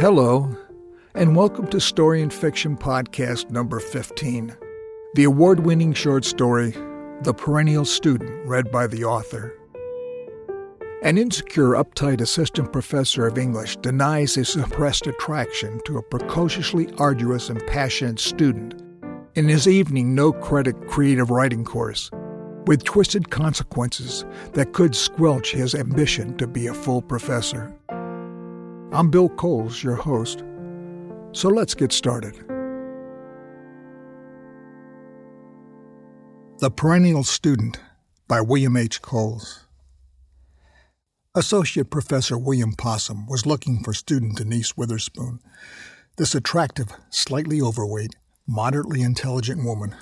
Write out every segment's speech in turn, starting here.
Hello, and welcome to Story and Fiction Podcast number 15, the award-winning short story, The Perennial Student, read by the author. An insecure, uptight assistant professor of English denies his suppressed attraction to a precociously arduous and passionate student in his evening no-credit creative writing course, with twisted consequences that could squelch his ambition to be a full professor. I'm Bill Coles, your host, so let's get started. The Perennial Student by William H. Coles. Associate Professor William Possum was looking for student Denise Witherspoon. This attractive, slightly overweight, moderately intelligent woman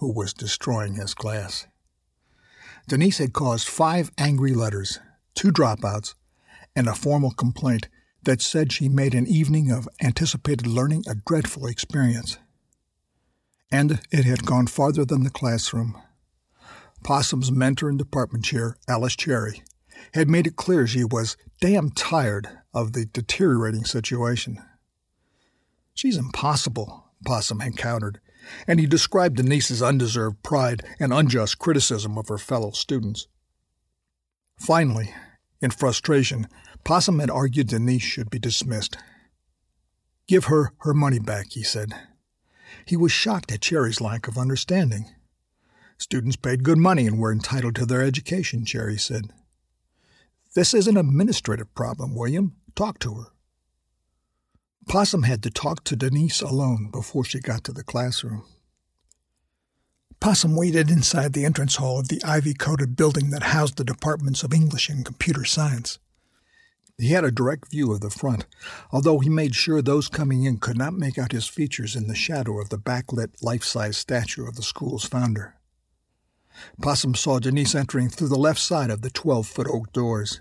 who was destroying his class. Denise had caused 5 angry letters, 2 dropouts, and a formal complaint that said she made an evening of anticipated learning a dreadful experience. And it had gone farther than the classroom. Possum's mentor and department chair, Alice Cherry, had made it clear she was damn tired of the deteriorating situation. "She's impossible," Possum had countered, and he described Denise's undeserved pride and unjust criticism of her fellow students. Finally, in frustration, Possum had argued Denise should be dismissed. "Give her money back," he said. He was shocked at Cherry's lack of understanding. "Students paid good money and were entitled to their education," Cherry said. "This is an administrative problem, William. Talk to her." Possum had to talk to Denise alone before she got to the classroom. Possum waited inside the entrance hall of the ivy-coated building that housed the departments of English and Computer Science. He had a direct view of the front, although he made sure those coming in could not make out his features in the shadow of the backlit, life-size statue of the school's founder. Possum saw Denise entering through the left side of the 12-foot oak doors.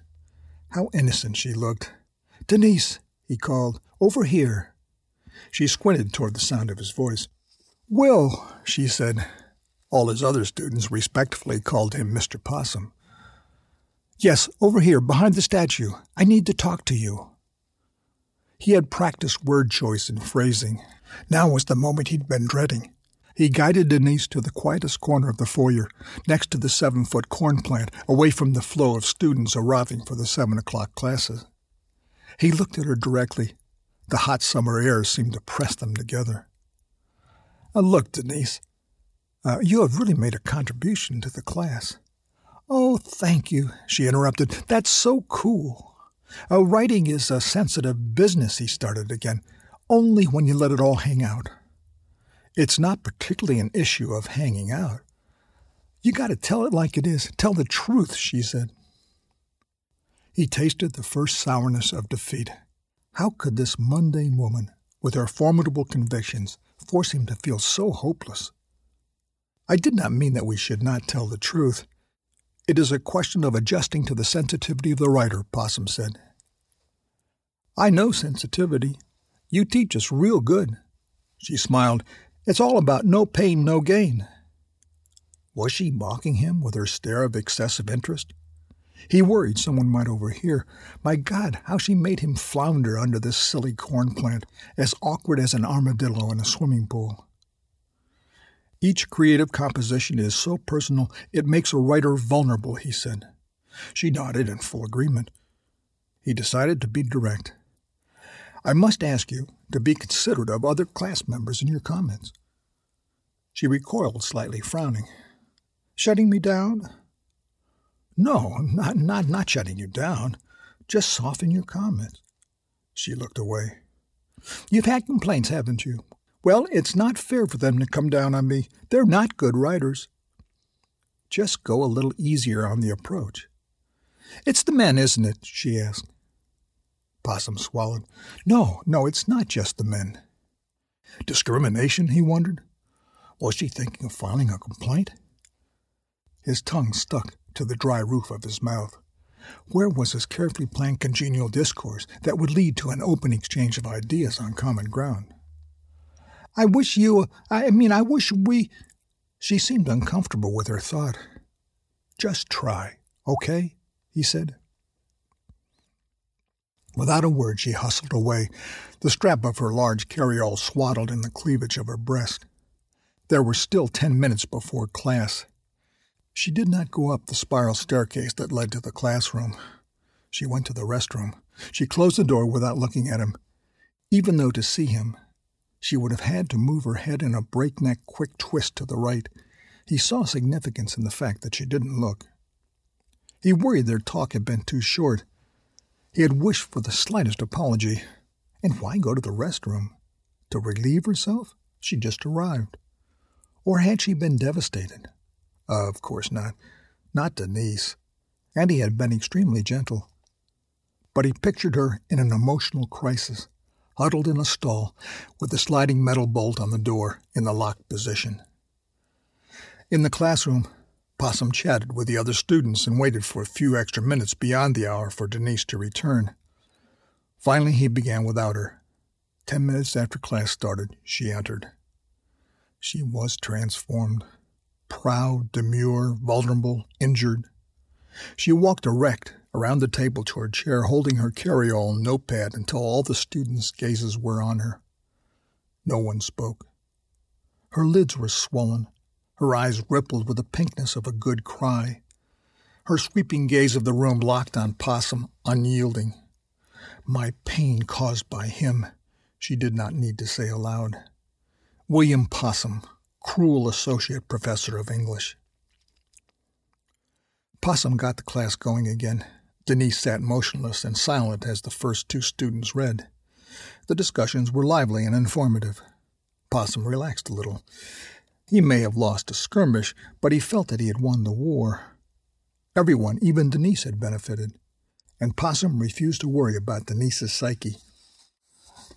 How innocent she looked. "Denise," he called, "over here." She squinted toward the sound of his voice. "Will," she said. All his other students respectfully called him Mr. Possum. "Yes, over here, behind the statue. I need to talk to you." He had practiced word choice and phrasing. Now was the moment he'd been dreading. He guided Denise to the quietest corner of the foyer, next to the 7-foot corn plant, away from the flow of students arriving for the 7 o'clock classes. He looked at her directly. The hot summer air seemed to press them together. "Look, Denise, you have really made a contribution to the class." "Oh, thank you," she interrupted. "That's so cool." "Writing is a sensitive business," he started again, "only when you let it all hang out." "It's not particularly an issue of hanging out." "You got to tell it like it is. Tell the truth," she said. He tasted the first sourness of defeat. How could this mundane woman, with her formidable convictions, force him to feel so hopeless? "I did not mean that we should not tell the truth. It is a question of adjusting to the sensitivity of the writer," Possum said. "I know sensitivity. You teach us real good." She smiled. "It's all about no pain, no gain." Was she mocking him with her stare of excessive interest? He worried someone might overhear. My God, how she made him flounder under this silly corn plant, as awkward as an armadillo in a swimming pool. "Each creative composition is so personal it makes a writer vulnerable," he said. She nodded in full agreement. He decided to be direct. "I must ask you to be considerate of other class members in your comments." She recoiled slightly, frowning. "Shutting me down?" "No, not shutting you down. Just soften your comments." She looked away. "You've had complaints, haven't you? Well, it's not fair for them to come down on me. They're not good writers." "Just go a little easier on the approach." "It's the men, isn't it?" she asked. Possum swallowed. No, it's not just the men. Discrimination, he wondered. Was she thinking of filing a complaint? His tongue stuck to the dry roof of his mouth. Where was his carefully planned congenial discourse that would lead to an open exchange of ideas on common ground? I wish we... She seemed uncomfortable with her thought. "Just try, okay?" he said. Without a word, she hustled away, the strap of her large carryall swaddled in the cleavage of her breast. There were still 10 minutes before class. She did not go up the spiral staircase that led to the classroom. She went to the restroom. She closed the door without looking at him. Even though to see him, she would have had to move her head in a breakneck quick twist to the right. He saw significance in the fact that she didn't look. He worried their talk had been too short. He had wished for the slightest apology. And why go to the restroom? To relieve herself? She just arrived. Or had she been devastated? Of course not. Not Denise. And he had been extremely gentle. But he pictured her in an emotional crisis, huddled in a stall with the sliding metal bolt on the door in the locked position. In the classroom, Possum chatted with the other students and waited for a few extra minutes beyond the hour for Denise to return. Finally, he began without her. 10 minutes after class started, she entered. She was transformed. Proud, demure, vulnerable, injured. She walked erect around the table to her chair, holding her carryall and notepad until all the students' gazes were on her. No one spoke. Her lids were swollen. Her eyes rippled with the pinkness of a good cry. Her sweeping gaze of the room locked on Possum, unyielding. My pain caused by him, she did not need to say aloud. William Possum, cruel associate professor of English. Possum got the class going again. Denise sat motionless and silent as the first two students read. The discussions were lively and informative. Possum relaxed a little. He may have lost a skirmish, but he felt that he had won the war. Everyone, even Denise, had benefited, and Possum refused to worry about Denise's psyche.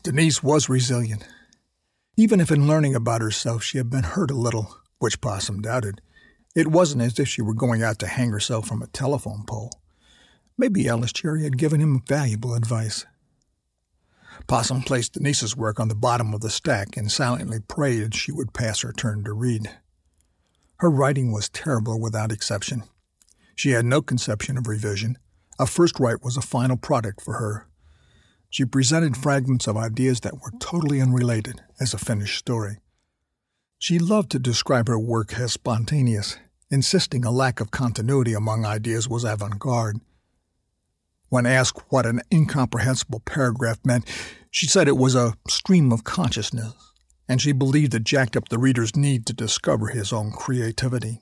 Denise was resilient. Even if in learning about herself she had been hurt a little, which Possum doubted, it wasn't as if she were going out to hang herself from a telephone pole. Maybe Alice Cherry had given him valuable advice. Possum placed Denise's work on the bottom of the stack and silently prayed she would pass her turn to read. Her writing was terrible without exception. She had no conception of revision. A first write was a final product for her. She presented fragments of ideas that were totally unrelated as a finished story. She loved to describe her work as spontaneous, insisting a lack of continuity among ideas was avant-garde. When asked what an incomprehensible paragraph meant, she said it was a stream of consciousness, and she believed it jacked up the reader's need to discover his own creativity.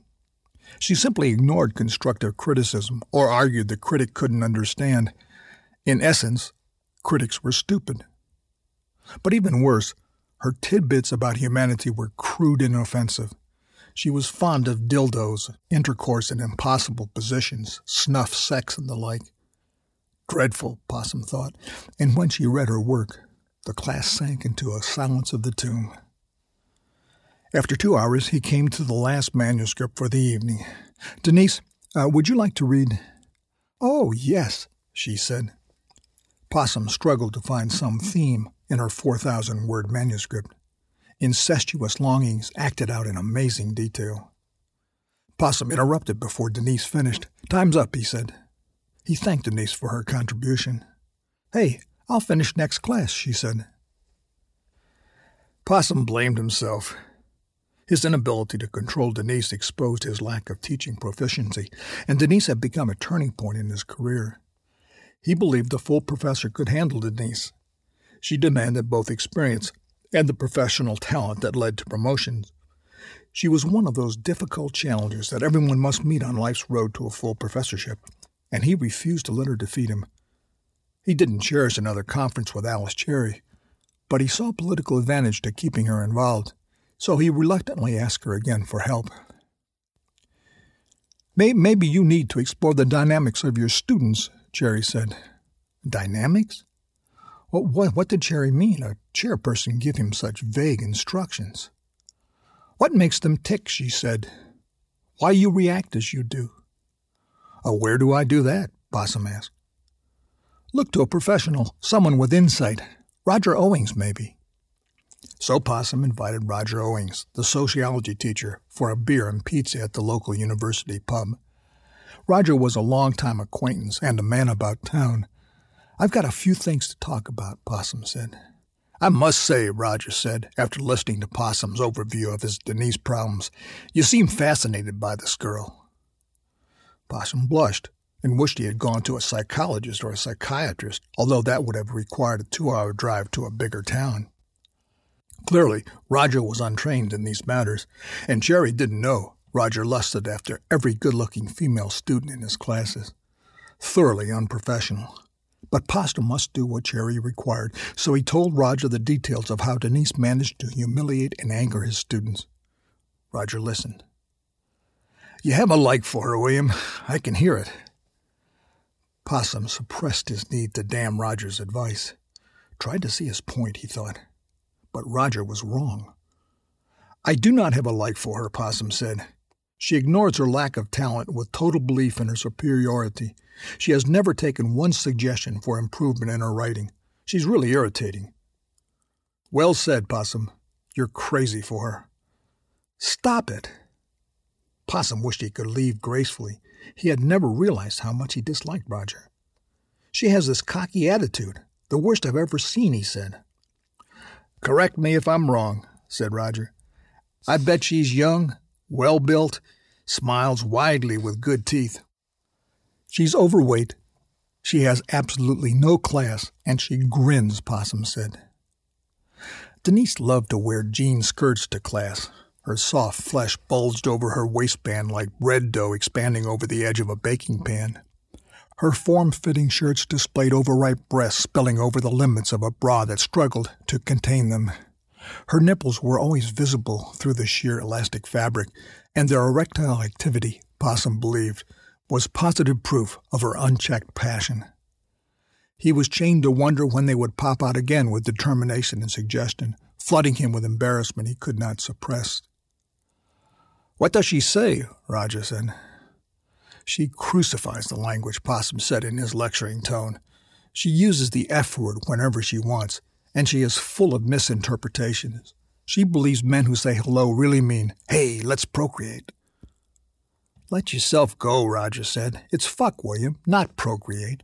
She simply ignored constructive criticism or argued the critic couldn't understand. In essence, critics were stupid. But even worse, her tidbits about humanity were crude and offensive. She was fond of dildos, intercourse in impossible positions, snuff sex and the like. Dreadful, Possum thought, and when she read her work, the class sank into a silence of the tomb. After 2 hours, he came to the last manuscript for the evening. Denise, would you like to read? Oh, yes, she said. Possum struggled to find some theme in her 4,000-word manuscript. Incestuous longings acted out in amazing detail. Possum interrupted before Denise finished. Time's up, he said. He thanked Denise for her contribution. Hey, I'll finish next class, she said. Possum blamed himself. His inability to control Denise exposed his lack of teaching proficiency, and Denise had become a turning point in his career. He believed the full professor could handle Denise. She demanded both experience and the professional talent that led to promotions. She was one of those difficult challengers that everyone must meet on life's road to a full professorship, and he refused to let her defeat him. He didn't cherish another conference with Alice Cherry, but he saw political advantage to keeping her involved, so he reluctantly asked her again for help. Maybe you need to explore the dynamics of your students, Cherry said. Dynamics? What did Cherry mean? A chairperson give him such vague instructions. What makes them tick, she said. Why you react as you do. Where do I do that? Possum asked. Look to a professional, someone with insight. Roger Owings, maybe. So Possum invited Roger Owings, the sociology teacher, for a beer and pizza at the local university pub. Roger was a long-time acquaintance and a man about town. I've got a few things to talk about, Possum said. I must say, Roger said, after listening to Possum's overview of his Denise problems, you seem fascinated by this girl. Possum blushed and wished he had gone to a psychologist or a psychiatrist, although that would have required a 2-hour drive to a bigger town. Clearly, Roger was untrained in these matters, and Cherry didn't know Roger lusted after every good-looking female student in his classes. Thoroughly unprofessional. But Possum must do what Cherry required, so he told Roger the details of how Denise managed to humiliate and anger his students. Roger listened. You have a like for her, William. I can hear it. Possum suppressed his need to damn Roger's advice. Tried to see his point, he thought. But Roger was wrong. I do not have a like for her, Possum said. She ignores her lack of talent with total belief in her superiority. She has never taken one suggestion for improvement in her writing. She's really irritating. Well said, Possum. You're crazy for her. Stop it. Possum wished he could leave gracefully. He had never realized how much he disliked Roger. She has this cocky attitude, the worst I've ever seen, he said. Correct me if I'm wrong, said Roger. I bet she's young, well-built, smiles widely with good teeth. She's overweight. She has absolutely no class, and she grins, Possum said. Denise loved to wear jean skirts to class. Her soft flesh bulged over her waistband like bread dough expanding over the edge of a baking pan. Her form-fitting shirts displayed overripe breasts spilling over the limits of a bra that struggled to contain them. Her nipples were always visible through the sheer elastic fabric, and their erectile activity, Possum believed, was positive proof of her unchecked passion. He was chained to wonder when they would pop out again with determination and suggestion, flooding him with embarrassment he could not suppress. "What does she say?" Roger said. She crucifies the language, Possum said in his lecturing tone. She uses the F word whenever she wants, and she is full of misinterpretations. She believes men who say hello really mean, hey, let's procreate. Let yourself go, Roger said. It's fuck, William, not procreate.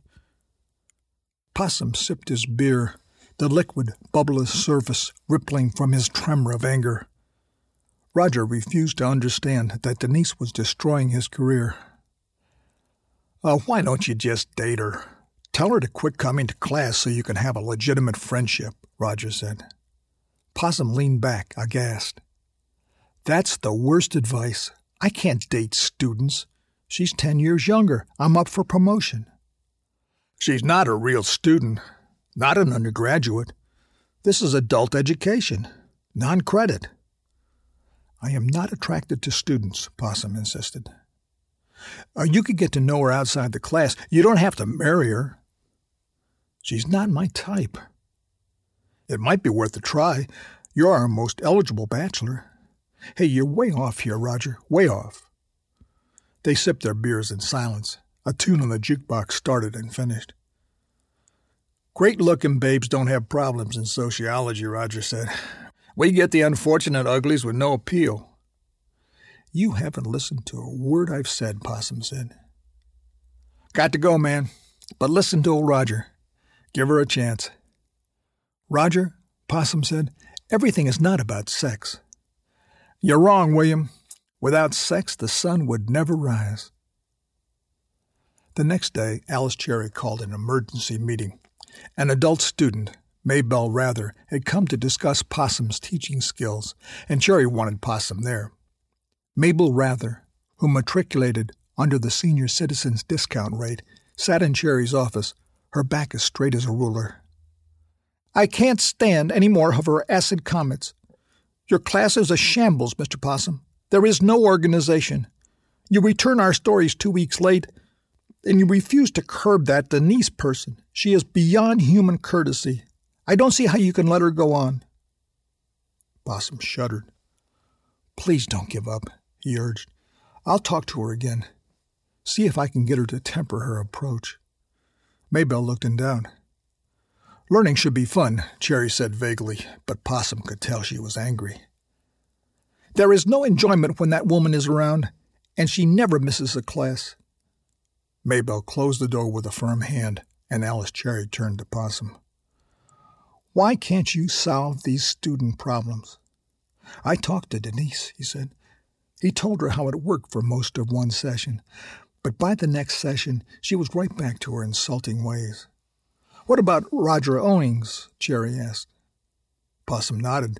Possum sipped his beer, the liquid, bubbleless surface rippling from his tremor of anger. Roger refused to understand that Denise was destroying his career. Why don't you just date her? Tell her to quit coming to class so you can have a legitimate friendship, Roger said. Possum leaned back, aghast. That's the worst advice. I can't date students. She's 10 years younger. I'm up for promotion. She's not a real student. Not an undergraduate. This is adult education. Non-credit. I am not attracted to students, Possum insisted. You could get to know her outside the class. You don't have to marry her. She's not my type. It might be worth a try. You're our most eligible bachelor. Hey, you're way off here, Roger. Way off. They sipped their beers in silence. A tune on the jukebox started and finished. Great-looking babes don't have problems in sociology, Roger said. We get the unfortunate uglies with no appeal. You haven't listened to a word I've said, Possum said. Got to go, man. But listen to old Roger. Give her a chance. Roger, Possum said, everything is not about sex. You're wrong, William. Without sex, the sun would never rise. The next day, Alice Cherry called an emergency meeting. An adult student, Mabel Rather, had come to discuss Possum's teaching skills, and Cherry wanted Possum there. Mabel Rather, who matriculated under the senior citizen's discount rate, sat in Cherry's office, her back as straight as a ruler. I can't stand any more of her acid comments. Your class is a shambles, Mr. Possum. There is no organization. You return our stories 2 weeks late, and you refuse to curb that Denise person. She is beyond human courtesy. I don't see how you can let her go on. Possum shuddered. Please don't give up, he urged. I'll talk to her again. See if I can get her to temper her approach. Mabel looked him down. Learning should be fun, Cherry said vaguely, but Possum could tell she was angry. There is no enjoyment when that woman is around, and she never misses a class. Mabel closed the door with a firm hand and Alice Cherry turned to Possum. Why can't you solve these student problems? I talked to Denise, he said. He told her how it worked for most of one session, but by the next session, she was right back to her insulting ways. What about Roger Owings? Cherry asked. Possum nodded.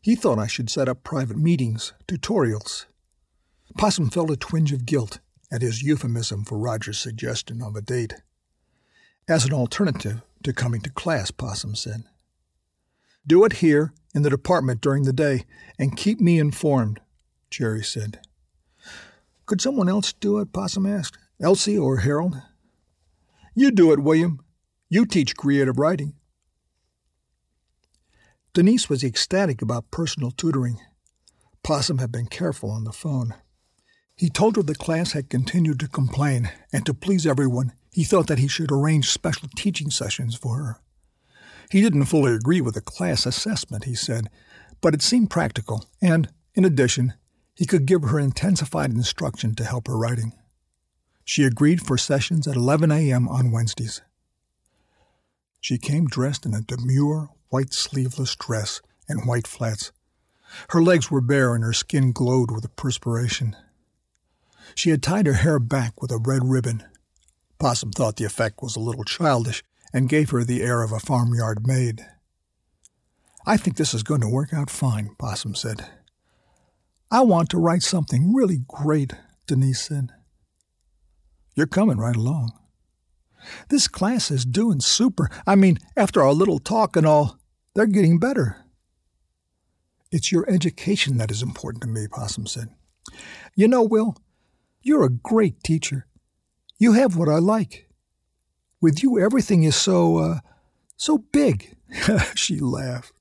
He thought I should set up private meetings, tutorials. Possum felt a twinge of guilt at his euphemism for Roger's suggestion of a date. As an alternative to coming to class, Possum said. Do it here in the department during the day and keep me informed, Cherry said. Could someone else do it, Possum asked, Elsie or Harold? You do it, William. You teach creative writing. Denise was ecstatic about personal tutoring. Possum had been careful on the phone. He told her the class had continued to complain, and to please everyone, he thought that he should arrange special teaching sessions for her. He didn't fully agree with the class assessment, he said, but it seemed practical, and, in addition, he could give her intensified instruction to help her writing. She agreed for sessions at 11 a.m. on Wednesdays. She came dressed in a demure, white sleeveless dress and white flats. Her legs were bare and her skin glowed with perspiration. She had tied her hair back with a red ribbon. Possum thought the effect was a little childish and gave her the air of a farmyard maid. I think this is going to work out fine, Possum said. I want to write something really great, Denise said. You're coming right along. This class is doing super. After our little talk and all, they're getting better. It's your education that is important to me, Possum said. You know, Will, you're a great teacher. You have what I like. With you, everything is so big. She laughed.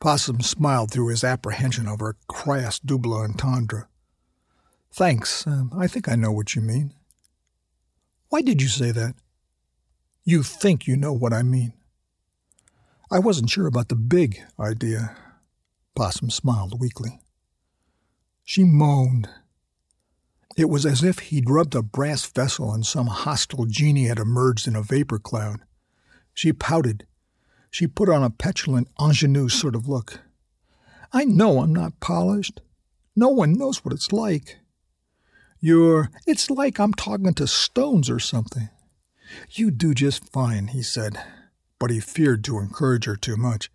Possum smiled through his apprehension of her crass double entendre. Thanks. I think I know what you mean. Why did you say that? You think you know what I mean. I wasn't sure about the big idea. Possum smiled weakly. She moaned. It was as if he'd rubbed a brass vessel and some hostile genie had emerged in a vapor cloud. She pouted. She put on a petulant ingenue sort of look. I know I'm not polished. No one knows what it's like. It's like I'm talking to stones or something. You do just fine, he said, but he feared to encourage her too much.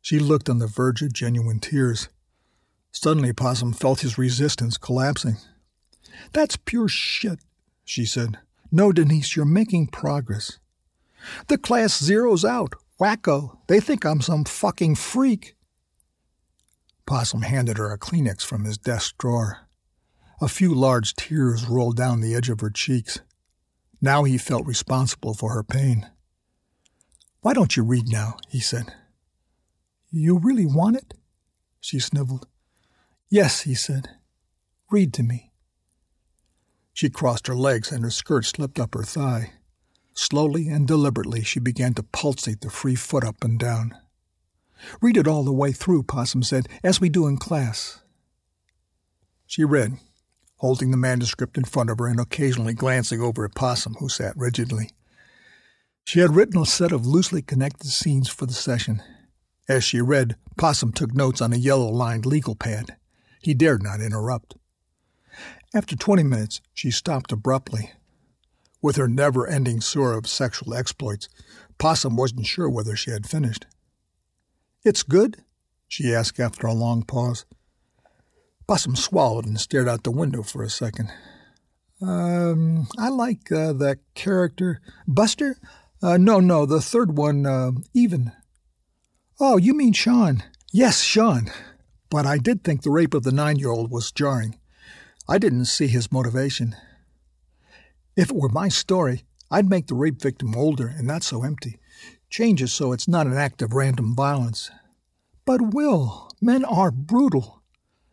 She looked on the verge of genuine tears. Suddenly Possum felt his resistance collapsing. That's pure shit, she said. No, Denise, you're making progress. The class zeroes out. Wacko. They think I'm some fucking freak. Possum handed her a Kleenex from his desk drawer. A few large tears rolled down the edge of her cheeks. Now he felt responsible for her pain. Why don't you read now? He said. You really want it? She sniveled. Yes, he said. Read to me. She crossed her legs and her skirt slipped up her thigh. Slowly and deliberately, she began to pulsate the free foot up and down. Read it all the way through, Possum said, as we do in class. She read, holding the manuscript in front of her and occasionally glancing over at Possum, who sat rigidly. She had written a set of loosely connected scenes for the session. As she read, Possum took notes on a yellow-lined legal pad. He dared not interrupt. After 20 minutes, she stopped abruptly. With her never-ending source of sexual exploits, Possum wasn't sure whether she had finished. It's good? She asked after a long pause. Possum swallowed and stared out the window for a second. I like that character. Buster? No, the third one, Even. Oh, you mean Sean. Yes, Sean. But I did think the rape of the 9-year-old was jarring. I didn't see his motivation. If it were my story, I'd make the rape victim older and not so empty. Change it so it's not an act of random violence. But Will, men are brutal.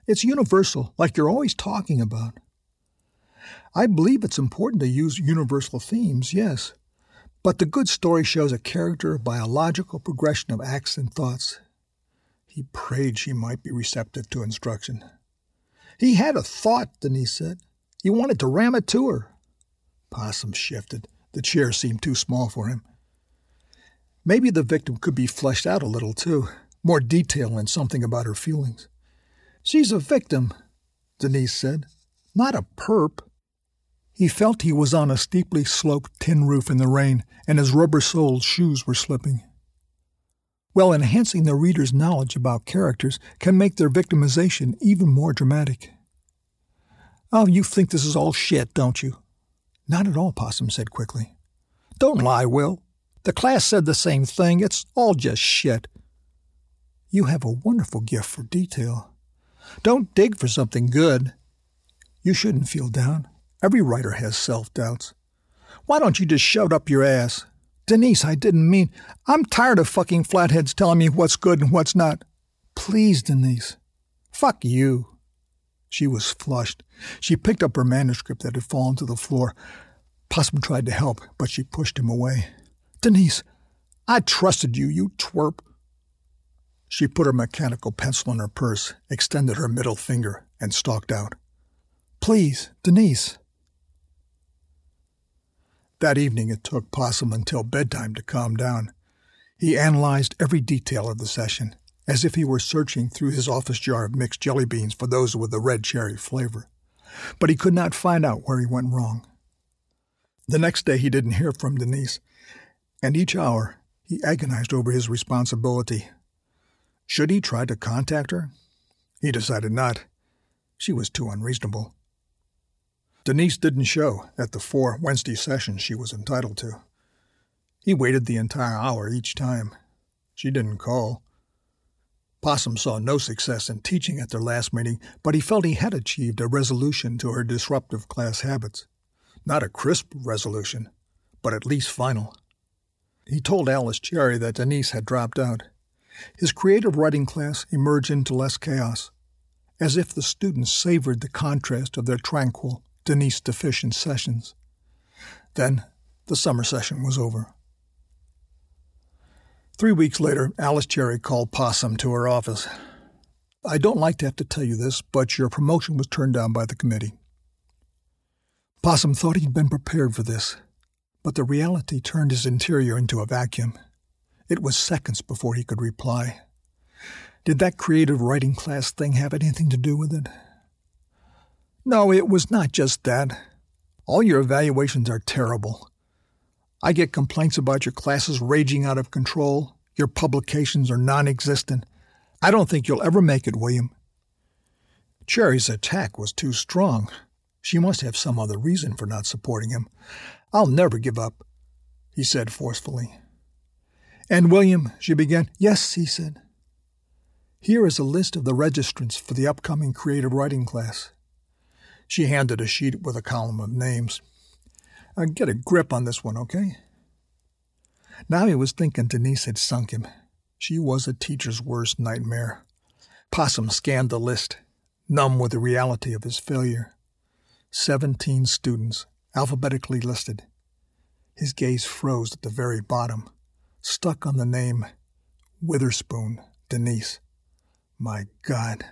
It's universal, like you're always talking about. I believe it's important to use universal themes, yes. But the good story shows a character by a logical progression of acts and thoughts. He prayed she might be receptive to instruction. He had a thought, Denise said. He wanted to ram it to her. Possum shifted, The chair seemed too small for him. Maybe the victim could be fleshed out a little, too. More detail and something about her feelings. "She's a victim," Denise said. "Not a perp." He felt he was on a steeply sloped tin roof in the rain, and his rubber-soled shoes were slipping. Well, enhancing the reader's knowledge about characters can make their victimization even more dramatic. "Oh, you think this is all shit, don't you?" "Not at all," Possum said quickly. "Don't lie, Will. The class said the same thing. It's all just shit." "You have a wonderful gift for detail. Don't dig for something good. You shouldn't feel down. Every writer has self-doubts." "Why don't you just shove up your ass?" "Denise, I didn't mean... I'm tired of fucking flatheads telling me what's good and what's not." "Please, Denise." "Fuck you." She was flushed. She picked up her manuscript that had fallen to the floor. Possum tried to help, but she pushed him away. "Denise, I trusted you, you twerp." She put her mechanical pencil in her purse, extended her middle finger, and stalked out. "Please, Denise." That evening it took Possum until bedtime to calm down. He analyzed every detail of the session, as if he were searching through his office jar of mixed jelly beans for those with the red cherry flavor. But he could not find out where he went wrong. The next day he didn't hear from Denise, and each hour he agonized over his responsibility. Should he try to contact her? He decided not. She was too unreasonable. Denise didn't show at the 4 Wednesday sessions she was entitled to. He waited the entire hour each time. She didn't call. Possum saw no success in teaching at their last meeting, but he felt he had achieved a resolution to her disruptive class habits. Not a crisp resolution, but at least final. He told Alice Cherry that Denise had dropped out. His creative writing class emerged into less chaos, as if the students savored the contrast of their tranquil, Denise-deficient sessions. Then the summer session was over. 3 weeks later, Alice Cherry called Possum to her office. "I don't like to have to tell you this, but your promotion was turned down by the committee." Possum thought he'd been prepared for this, but the reality turned his interior into a vacuum. It was seconds before he could reply. Did that creative writing class thing have anything to do with it? "No, it was not just that. All your evaluations are terrible. I get complaints about your classes raging out of control. Your publications are non-existent. I don't think you'll ever make it, William." Cherry's attack was too strong. She must have some other reason for not supporting him. "I'll never give up," he said forcefully. "And William," she began. "Yes," he said. "Here is a list of the registrants for the upcoming creative writing class." She handed a sheet with a column of names. "Get a grip on this one, okay?" Now he was thinking Denise had sunk him. She was a teacher's worst nightmare. Possum scanned the list, numb with the reality of his failure. 17 students, alphabetically listed. His gaze froze at the very bottom, stuck on the name Witherspoon, Denise. My God.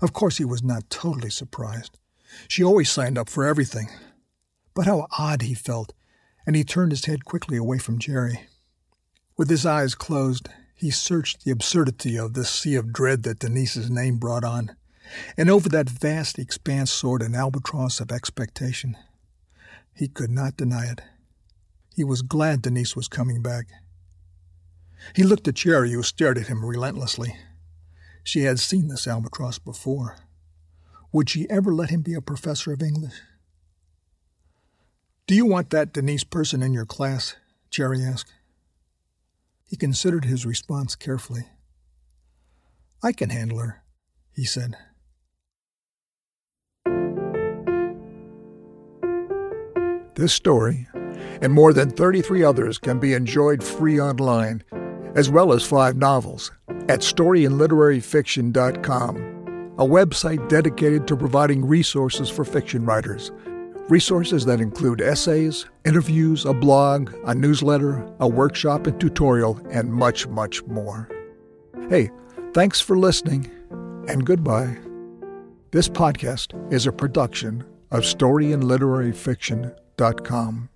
Of course he was not totally surprised. She always signed up for everything. But how odd he felt, and he turned his head quickly away from Jerry. With his eyes closed, he searched the absurdity of this sea of dread that Denise's name brought on, and over that vast expanse soared an albatross of expectation. He could not deny it. He was glad Denise was coming back. He looked at Jerry, who stared at him relentlessly. She had seen this albatross before. Would she ever let him be a professor of English? "Do you want that Denise person in your class?" Jerry asked. He considered his response carefully. "I can handle her," he said. This story, and more than 33 others, can be enjoyed free online, as well as 5 novels, at storyandliteraryfiction.com, a website dedicated to providing resources for fiction writers. Resources that include essays, interviews, a blog, a newsletter, a workshop and tutorial, and much, much more. Hey, thanks for listening, and goodbye. This podcast is a production of storyandliteraryfiction.com.